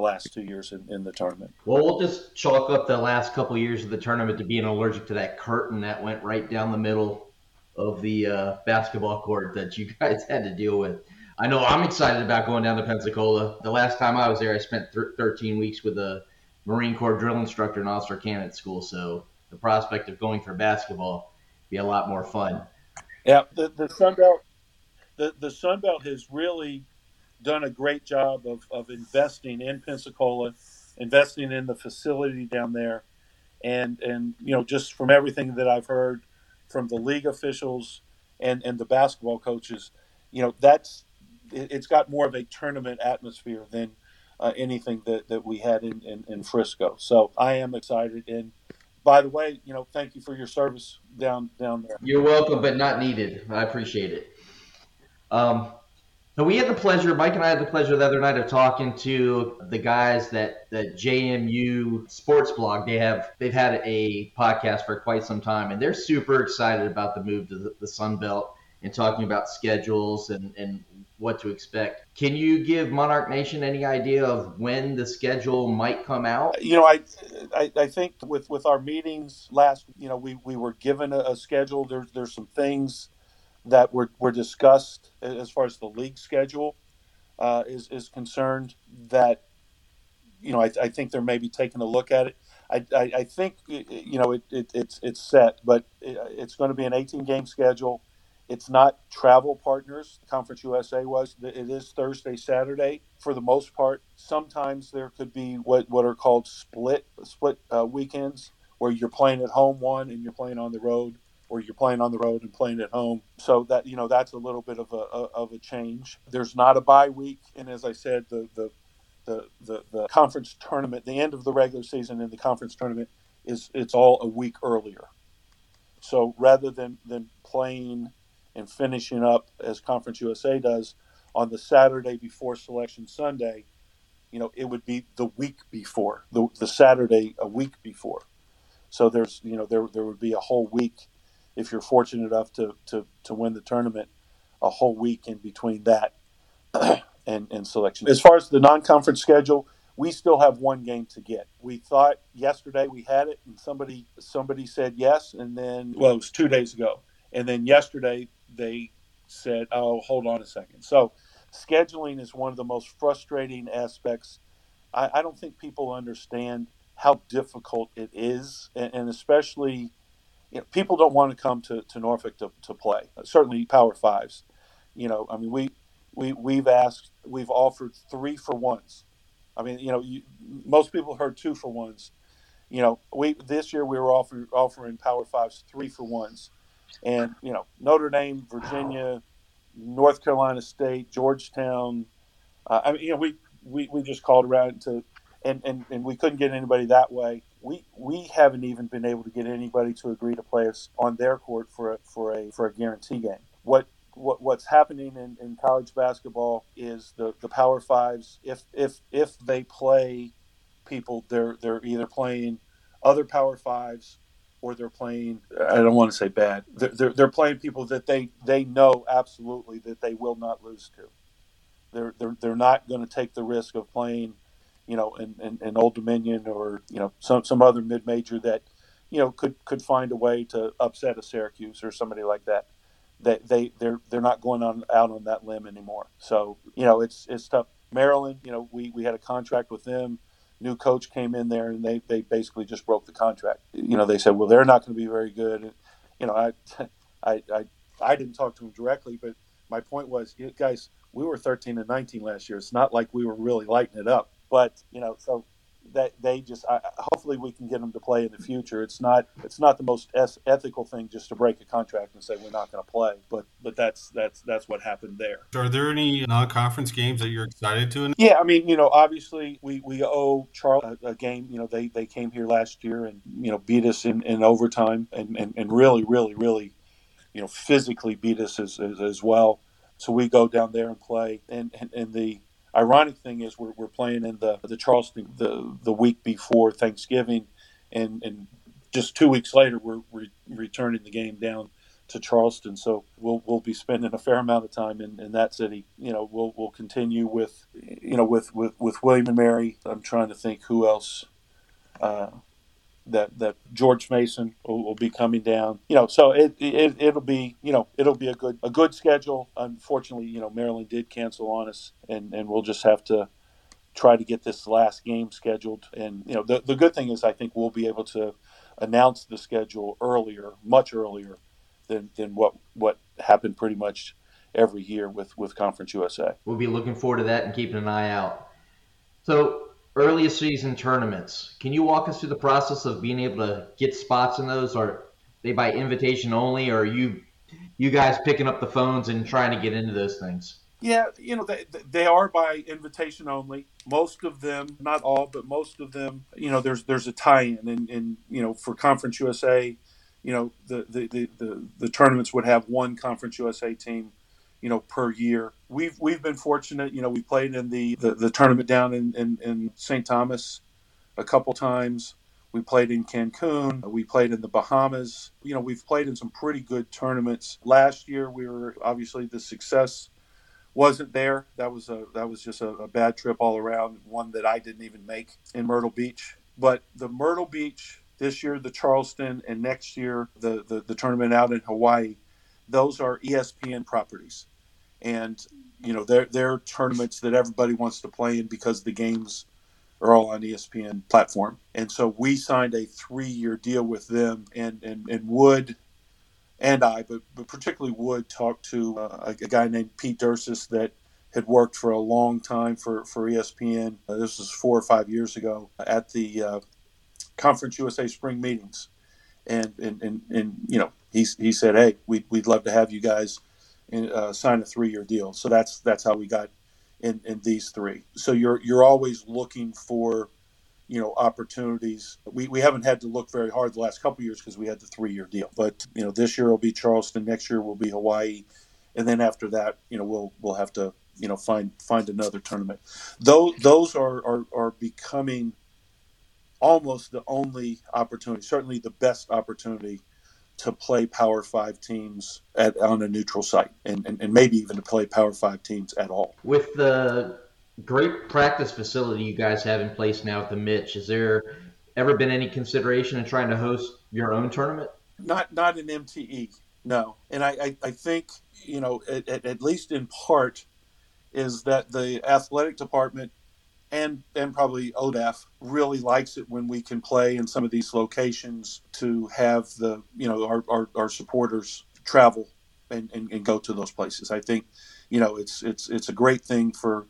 last 2 years in the tournament. Well, we'll just chalk up the last couple of years of the tournament to being allergic to that curtain that went right down the middle of the basketball court that you guys had to deal with. I know I'm excited about going down to Pensacola. The last time I was there, I spent 13 weeks with a Marine Corps drill instructor in Officer Candidate School, so the prospect of going for basketball would be a lot more fun. Yeah, the Sun Belt has really done a great job of investing in Pensacola, investing in the facility down there, and you know, just from everything that I've heard from the league officials and the basketball coaches, you know, it's got more of a tournament atmosphere than anything that we had in Frisco. So I am excited. And by the way, you know, thank you for your service down there. You're welcome, but not needed. I appreciate it. So Mike and I had the pleasure the other night of talking to the guys that JMU Sports Blog. They've had a podcast for quite some time, and they're super excited about the move to the Sun Belt and talking about schedules and what to expect. Can you give Monarch Nation any idea of when the schedule might come out? You know, I think with our meetings last, you know, we were given a schedule. There's some things that were discussed as far as the league schedule is concerned that, you know, I think they're maybe taking a look at it. I think, you know, it's set, but it's going to be an 18-game schedule. It's not travel partners. Conference USA was. It is Thursday, Saturday for the most part. Sometimes there could be what are called split weekends, where you're playing at home one and you're playing on the road, or you're playing on the road and playing at home. So that, you know, that's a little bit of a change. There's not a bye week, and as I said, the conference tournament, the end of the regular season and the conference tournament it's all a week earlier. So rather than playing and finishing up as Conference USA does on the Saturday before Selection Sunday, you know, it would be the week before, the Saturday a week before. So there's, you know, there would be a whole week if you're fortunate enough to win the tournament, a whole week in between that and selection. As far as the non-conference schedule, we still have one game to get. We thought yesterday we had it, and somebody said yes, and then, well, it was 2 days ago. And then yesterday they said, oh, hold on a second. So scheduling is one of the most frustrating aspects. I don't think people understand how difficult it is, and especially, you know, people don't want to come to Norfolk to play, certainly Power Fives. You know, I mean, we've offered 3-for-1s. I mean, you know, most people heard 2-for-1s. You know, this year we were offering Power Fives 3-for-1s. And, you know, Notre Dame, Virginia, North Carolina State, Georgetown. I mean, you know, we just called around and we couldn't get anybody that way. We haven't even been able to get anybody to agree to play us on their court for a guarantee game. What's happening in college basketball is the Power Fives. If they play people, they're either playing other Power Fives, or they're playing, I don't want to say bad, they're playing people that they know absolutely that they will not lose to. They're not going to take the risk of playing, you know, an Old Dominion, or, you know, some other mid-major that, you know, could find a way to upset a Syracuse or somebody like that. They're not going out on that limb anymore. So, you know, it's tough. Maryland, you know, we had a contract with them. New coach came in there, and they basically just broke the contract. You know, they said, well, they're not going to be very good. And, you know, I didn't talk to him directly, but my point was, you guys, we were 13-19 last year. It's not like we were really lighting it up. But, you know, so that they just, hopefully we can get them to play in the future. It's not the most ethical thing just to break a contract and say we're not going to play. But that's what happened there. Are there any non-conference games that you're excited to announce? Yeah, I mean, you know, obviously we owe Charlotte a game. You know, they came here last year and, you know, beat us in overtime and really, really, really, you know, physically beat us as well. So we go down there and play. And the ironic thing is we're playing in the Charleston the week before Thanksgiving, and just 2 weeks later we're returning the game down to Charleston. So we'll be spending a fair amount of time in that city. You know, we'll continue with, you know, with William and Mary. I'm trying to think who else. That George Mason will be coming down, you know, so it'll be, you know, it'll be a good schedule. Unfortunately, you know, Maryland did cancel on us, and we'll just have to try to get this last game scheduled. And, you know, the good thing is I think we'll be able to announce the schedule earlier, much earlier than what happened pretty much every year with Conference USA. We'll be looking forward to that and keeping an eye out. So, early season tournaments. Can you walk us through the process of being able to get spots in those? Are they by invitation only, or are you guys picking up the phones and trying to get into those things? Yeah, you know, they are by invitation only. Most of them, not all, but most of them, you know, there's a tie-in, and you know, for Conference USA, you know, the tournaments would have one Conference USA team, you know, per year. We've been fortunate, you know, we played in the tournament down in St. Thomas a couple times. We played in Cancun. We played in the Bahamas. You know, we've played in some pretty good tournaments. Last year, we were obviously the success wasn't there. That was just a bad trip all around, one that I didn't even make in Myrtle Beach. But the Myrtle Beach this year, the Charleston, and next year, the tournament out in Hawaii, those are ESPN properties. And, you know, they're tournaments that everybody wants to play in because the games are all on ESPN platform. And so we signed a 3-year deal with them, and Wood and I, but particularly Wood, talked to a guy named Pete Dursis that had worked for a long time for ESPN. This was 4 or 5 years ago at the Conference USA spring meetings. And you know, he said, hey, we'd love to have you guys sign a 3-year deal. So that's how we got in these three. So you're always looking for, you know, opportunities. We haven't had to look very hard the last couple of years because we had the 3-year deal. But, you know, this year will be Charleston, next year will be Hawaii, and then after that, you know, we'll have to, you know, find another tournament. Those are becoming almost the only opportunity, certainly the best opportunity, to play Power 5 teams on a neutral site, and maybe even to play Power 5 teams at all. With the great practice facility you guys have in place now at the Mitch, has there ever been any consideration in trying to host your own tournament? Not an MTE, no. And I think, you know, at least in part, is that the athletic department and probably ODAF really likes it when we can play in some of these locations to have the, you know, our supporters travel and go to those places. I think, you know, it's a great thing for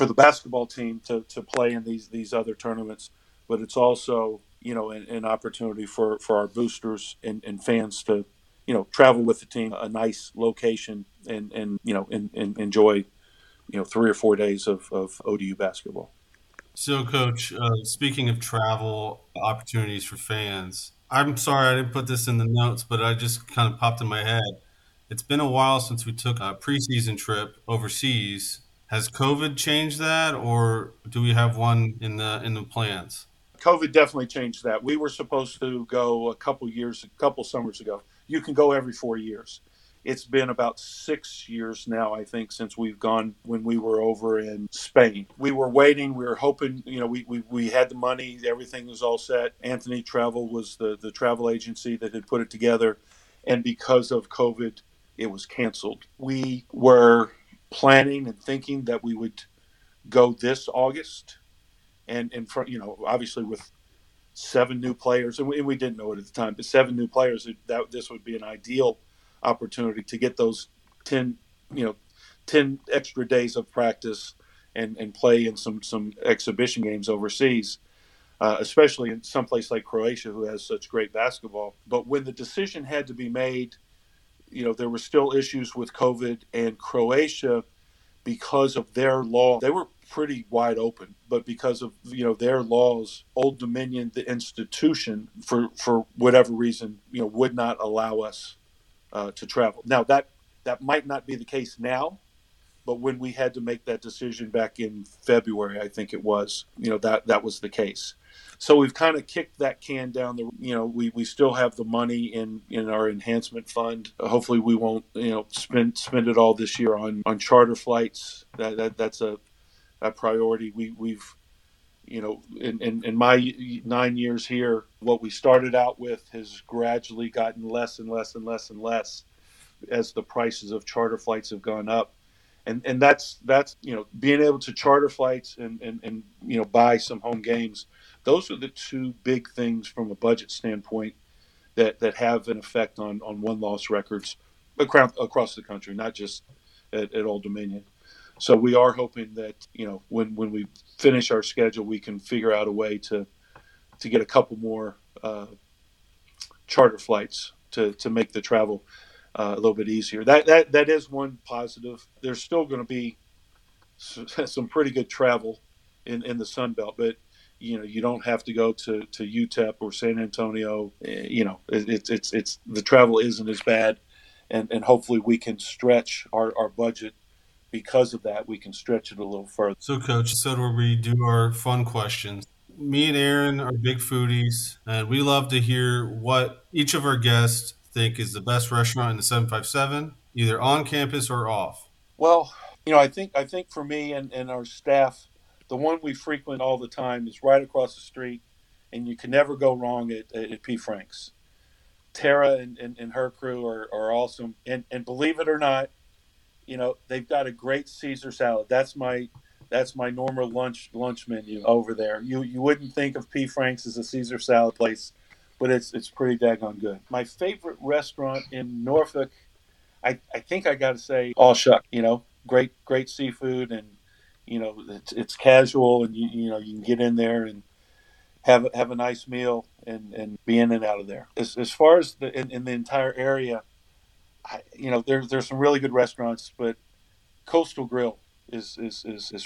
the basketball team to play in these other tournaments, but it's also, you know, an opportunity for our boosters and fans to, you know, travel with the team, a nice location and you know, and enjoy, you know, 3 or 4 days of ODU basketball. So, Coach, speaking of travel opportunities for fans, I'm sorry I didn't put this in the notes, but I just kind of popped in my head. It's been a while since we took a preseason trip overseas. Has COVID changed that, or do we have one in the plans? COVID definitely changed that. We were supposed to go a couple summers ago. You can go every 4 years. It's been about 6 years now, I think, since we've gone when we were over in Spain. We were waiting. We were hoping, you know, we had the money. Everything was all set. Anthony Travel was the travel agency that had put it together. And because of COVID, it was canceled. We were planning and thinking that we would go this August. And for, you know, obviously with 7 new players, and we didn't know it at the time, but 7 new players, this would be an ideal opportunity to get those 10 extra days of practice and play in some exhibition games overseas, especially in some place like Croatia, who has such great basketball. But when the decision had to be made, you know, there were still issues with COVID, and Croatia, because of their law, they were pretty wide open, but because of, you know, their laws, Old Dominion, the institution, for whatever reason, you know, would not allow us to travel. Now that That might not be the case now, but when we had to make that decision back in February, I think it was, that was the case. So we've kind of kicked that can down the, we still have the money in our enhancement fund. Hopefully we won't, spend it all this year on charter flights. That's a priority. We've, in my 9 years here, what we started out with has gradually gotten less and less and less and less as the prices of charter flights have gone up. And that's being able to charter flights and buy some home games. Those are the two big things from a budget standpoint that have an effect on win-loss records across the country, not just at Old Dominion. So we are hoping that when we finish our schedule, we can figure out a way to get a couple more charter flights to make the travel a little bit easier. That is one positive. There's still going to be some pretty good travel in the Sun Belt, but you don't have to go to UTEP or San Antonio. It's the travel isn't as bad, and hopefully we can stretch our budget because of that. We can stretch it a little further. So, Coach, this is where we do our fun questions. Me and Aaron are big foodies, and we love to hear what each of our guests think is the best restaurant in the 757, either on campus or off? Well, I think for me and our staff, the one we frequent all the time is right across the street, and you can never go wrong at P. Frank's. Tara and her crew are awesome. And believe it or not, they've got a great Caesar salad. That's my normal lunch menu over there. You wouldn't think of P. Frank's as a Caesar salad place, but it's pretty daggone good. My favorite restaurant in Norfolk, I think I got to say All Shuck. Great seafood, and it's casual, and you can get in there and have a nice meal and be in and out of there. As far as in the entire area, there's some really good restaurants, but Coastal Grill is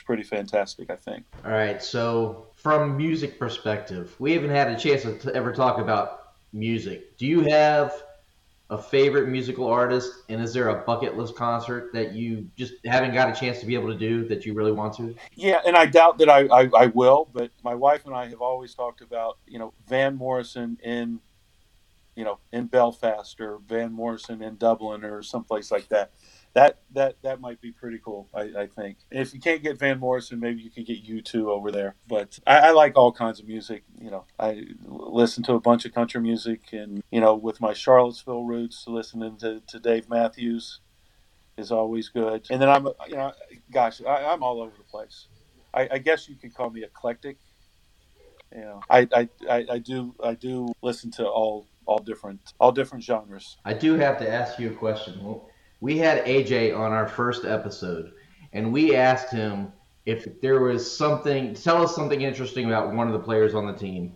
pretty fantastic, I think. All right, so from music perspective, we haven't had a chance to ever talk about music. Do you have a favorite musical artist, and is there a bucket list concert that you just haven't got a chance to be able to do that you really want to? Yeah, and I doubt that I will, but my wife and I have always talked about, Van Morrison in Belfast, or Van Morrison in Dublin, or someplace like that. That might be pretty cool, I think. If you can't get Van Morrison, maybe you can get U2 over there. But I like all kinds of music. I listen to a bunch of country music, and, with my Charlottesville roots, listening to Dave Matthews is always good. And then I'm, I'm all over the place. I guess you could call me eclectic. I do listen to all different genres. I do have to ask you a question. We had AJ on our first episode, and we asked him if there was tell us something interesting about one of the players on the team.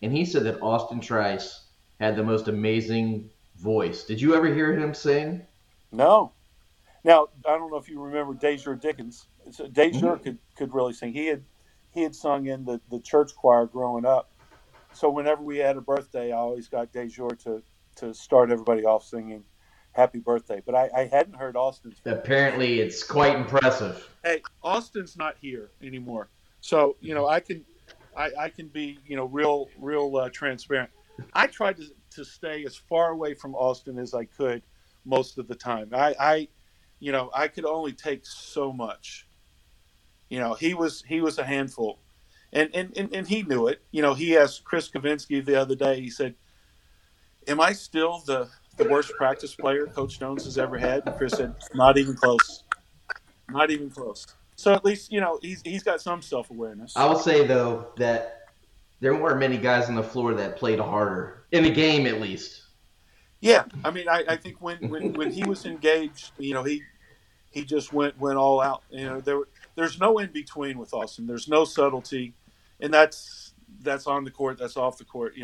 And he said that Austin Trice had the most amazing voice. Did you ever hear him sing? No. Now, I don't know if you remember Dejure Dickens. Dejure could really sing. He had sung in the church choir growing up. So whenever we had a birthday, I always got Dejure to start everybody off singing Happy Birthday. But I hadn't heard Austin's. Apparently, it's quite impressive. Hey, Austin's not here anymore, so I can be real transparent. I tried to stay as far away from Austin as I could most of the time. I could only take so much. He was a handful, and he knew it. He asked Chris Kavinsky the other day. He said, "Am I still the worst practice player Coach Jones has ever had?" And Chris said, not even close. So at least, he's got some self-awareness. I will say, though, that there weren't many guys on the floor that played harder, in a game at least. Yeah, I mean, I think when he was engaged, he just went all out. There's no in-between with Austin. There's no subtlety, and that's on the court, that's off the court,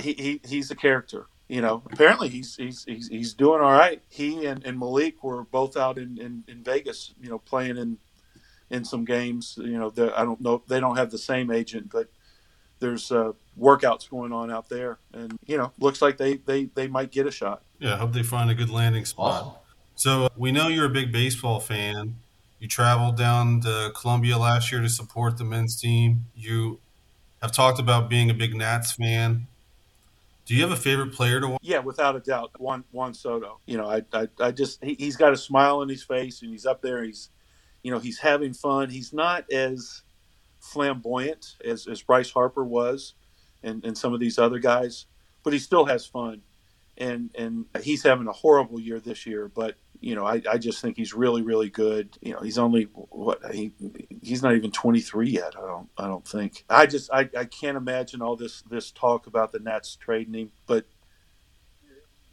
He's a character, Apparently, he's doing all right. He and Malik were both out in Vegas, playing in some games. I don't know, they don't have the same agent, but there's workouts going on out there, and looks like they might get a shot. Yeah, I hope they find a good landing spot. Awesome. So we know you're a big baseball fan. You traveled down to Columbia last year to support the men's team. You have talked about being a big Nats fan. Do you have a favorite player to watch? Yeah, without a doubt, Juan Soto. I just he's got a smile on his face, and he's up there. He's, he's having fun. He's not as flamboyant as Bryce Harper was, and some of these other guys, but he still has fun. And he's having a horrible year this year, but I just think he's really, really good. He's only he's not even 23 yet. I don't think. I can't imagine all this talk about the Nats trading him, but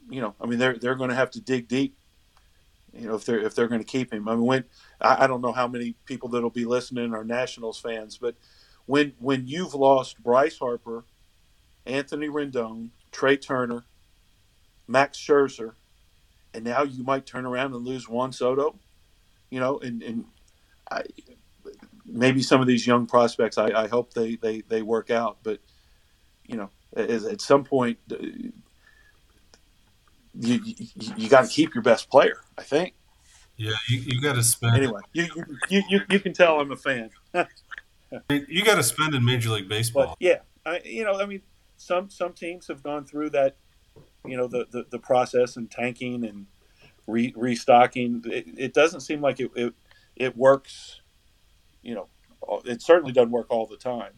they're going to have to dig deep. If they're going to keep him. I don't know how many people that'll be listening are Nationals fans, but when you've lost Bryce Harper, Anthony Rendon, Trey Turner, Max Scherzer, and now you might turn around and lose Juan Soto, and maybe some of these young prospects, I hope they work out. But, at some point, you got to keep your best player, I think. Yeah, you got to spend. Anyway, you can tell I'm a fan. You got to spend in Major League Baseball. But, yeah, some teams have gone through that. The process and tanking and restocking. It doesn't seem like it works. It certainly doesn't work all the time.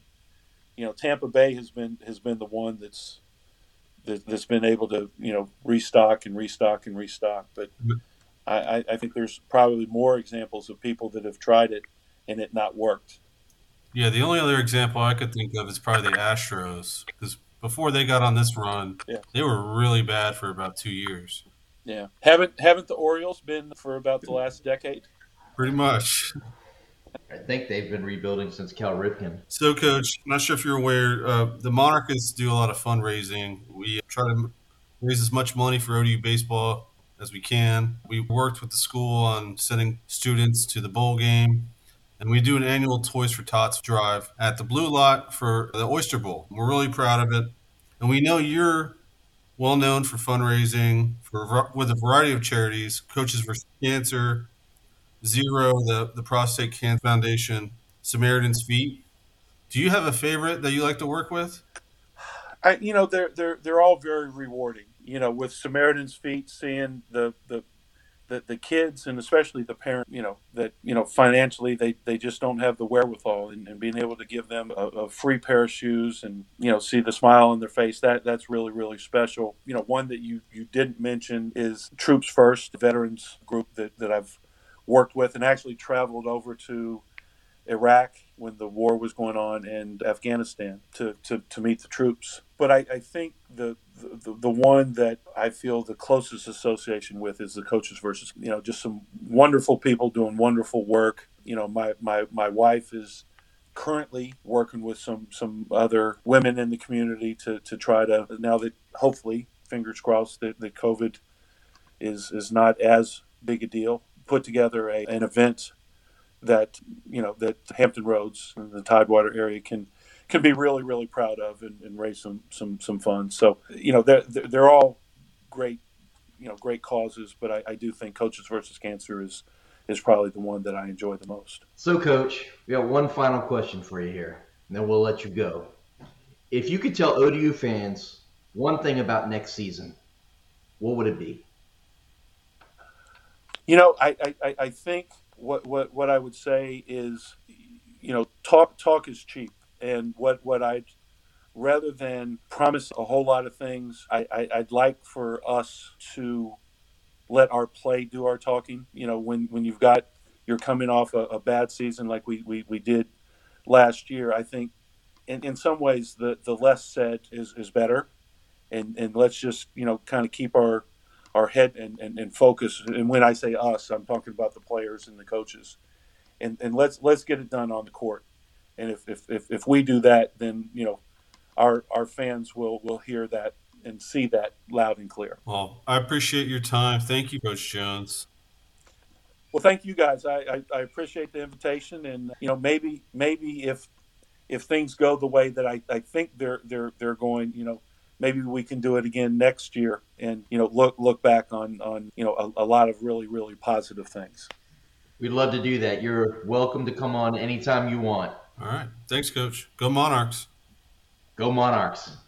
Tampa Bay has been the one that's been able to restock. But I think there's probably more examples of people that have tried it and it not worked. Yeah, the only other example I could think of is probably the Astros, because before they got on this run, They were really bad for about 2 years. Yeah, haven't the Orioles been for about the last decade? Pretty much. I think they've been rebuilding since Cal Ripken. So, Coach, I'm not sure if you're aware, the Monarchists do a lot of fundraising. We try to raise as much money for ODU baseball as we can. We worked with the school on sending students to the bowl game. And we do an annual Toys for Tots drive at the Blue Lot for the Oyster Bowl. We're really proud of it. And we know you're well known for fundraising with a variety of charities, Coaches for Cancer, Zero, the Prostate Cancer Foundation, Samaritan's Feet. Do you have a favorite that you like to work with? They're all very rewarding. With Samaritan's Feet, seeing the kids, and especially the parents, financially they just don't have the wherewithal, and being able to give them a free pair of shoes and, see the smile on their face, that's really, really special. One that you didn't mention is Troops First, the veterans group that I've worked with and actually traveled over to Iraq when the war was going on and Afghanistan to meet the troops. But I think the one that I feel the closest association with is the Coaches versus, just some wonderful people doing wonderful work. My wife is currently working with some other women in the community to try to, now that hopefully, fingers crossed, that COVID is not as big a deal, put together an event that, that Hampton Roads and the Tidewater area can be really, really proud of and raise some funds. So, they're all great, great causes, but I do think Coaches versus Cancer is probably the one that I enjoy the most. So, Coach, we got one final question for you here, and then we'll let you go. If you could tell ODU fans one thing about next season, what would it be? I think what I would say is, talk is cheap. And what I'd rather than promise a whole lot of things, I'd like for us to let our play do our talking. When you're coming off a bad season like we did last year, I think in some ways the less said is better. And let's just, kind of keep our head and focus. And when I say us, I'm talking about the players and the coaches. And let's get it done on the court. And if we do that, then, our fans will hear that and see that loud and clear. Well, I appreciate your time. Thank you, Coach Jones. Well, thank you guys. I appreciate the invitation. And, maybe if if things go the way that I think they're going, you know, maybe we can do it again next year and, you know, look back on you know, a lot of really, really positive things. We'd love to do that. You're welcome to come on anytime you want. All right. Thanks, Coach. Go Monarchs. Go Monarchs.